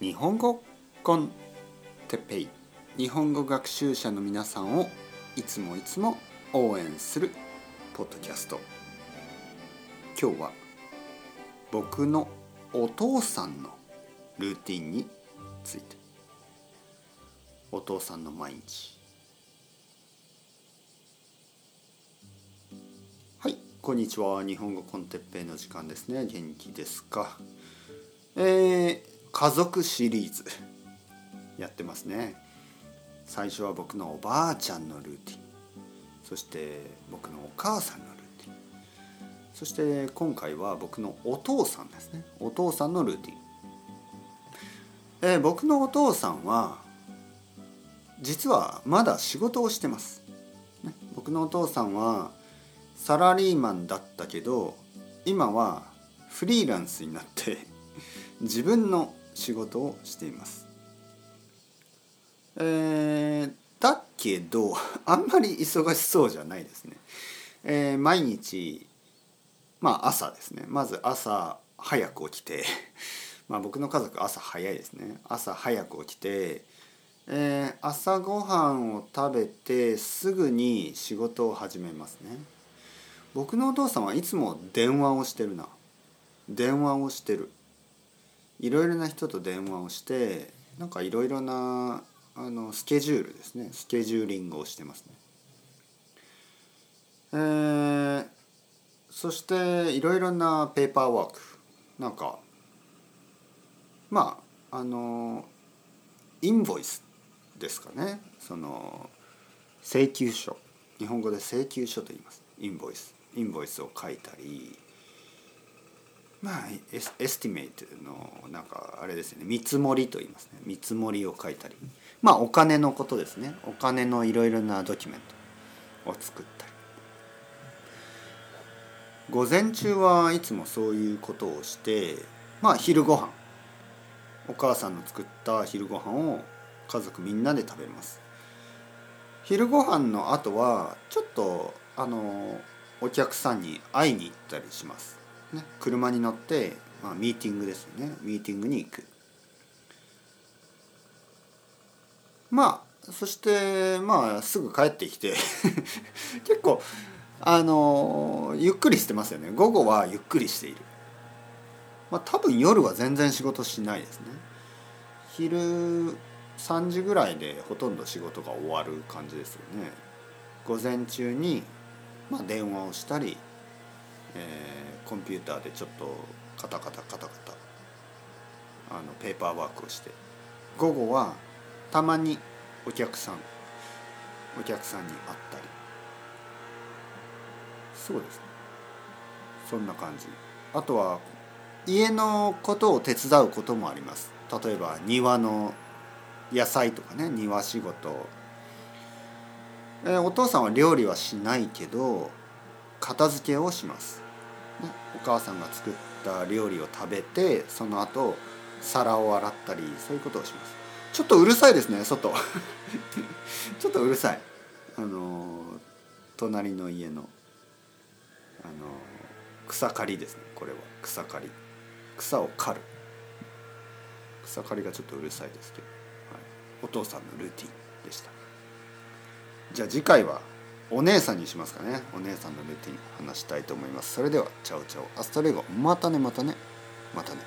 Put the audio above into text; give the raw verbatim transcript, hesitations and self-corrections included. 日本語コンテッペイ、日本語学習者の皆さんをいつもいつも応援するポッドキャスト。今日は僕のお父さんのルーティンについて。お父さんの毎日。はい、こんにちは。日本語コンテッペイの時間ですね。元気ですか？えー家族シリーズやってますね。最初は僕のおばあちゃんのルーティン、そして僕のお母さんのルーティン、そして今回は僕のお父さんですね。お父さんのルーティン、えー、僕のお父さんは実はまだ仕事をしてます、ね、僕のお父さんはサラリーマンだったけど今はフリーランスになって自分の仕事をしています、えー、だけどあんまり忙しそうじゃないですね、えー、毎日まあ朝ですね、まず朝早く起きてまあ僕の家族朝早いですね。朝早く起きて、えー、朝ごはんを食べてすぐに仕事を始めますね。僕のお父さんはいつも電話をしてるな電話をしてるいろいろな人と電話をして、なんかいろいろなあのスケジュールですね、スケジューリングをしてますね。えー、そしていろいろなペーパーワーク、なんかまああのインボイスですかね、その請求書、日本語で請求書と言います。インボイス、インボイスを書いたり。まあ、エス、エスティメイトのなんかあれですよね、見積もりと言いますね。見積もりを書いたり、まあお金のことですね。お金のいろいろなドキュメントを作ったり。午前中はいつもそういうことをして、まあ昼ご飯、お母さんの作った昼ご飯を家族みんなで食べます。昼ご飯の後はちょっとあのお客さんに会いに行ったりします。ね、車に乗って、まあ、ミーティングですよね。ミーティングに行く。まあそしてまあすぐ帰ってきて結構あのゆっくりしてますよね。午後はゆっくりしている。まあ多分夜は全然仕事しないですね。昼さんじぐらいでほとんど仕事が終わる感じですよね。午前中に、まあ、電話をしたり。えー、コンピューターでちょっとカタカタカタカタあのペーパーワークをして、午後はたまにお客さんお客さんに会ったり、そうですね、そんな感じ。あとは家のことを手伝うこともあります。例えば庭の野菜とかね、庭仕事、えー、お父さんは料理はしないけど片付けをします、ね、お母さんが作った料理を食べて、その後皿を洗ったり、そういうことをします。ちょっとうるさいですね、外ちょっとうるさい、あの隣の家の、あの草刈りですね。これは草刈り、草を刈る、草刈りがちょっとうるさいですけど、はい、お父さんのルーティンでした。じゃあ次回はお姉さんにしますかね。お姉さんのルーティン話したいと思います。それではチャオチャオアストレゴ、またねまたねまたね。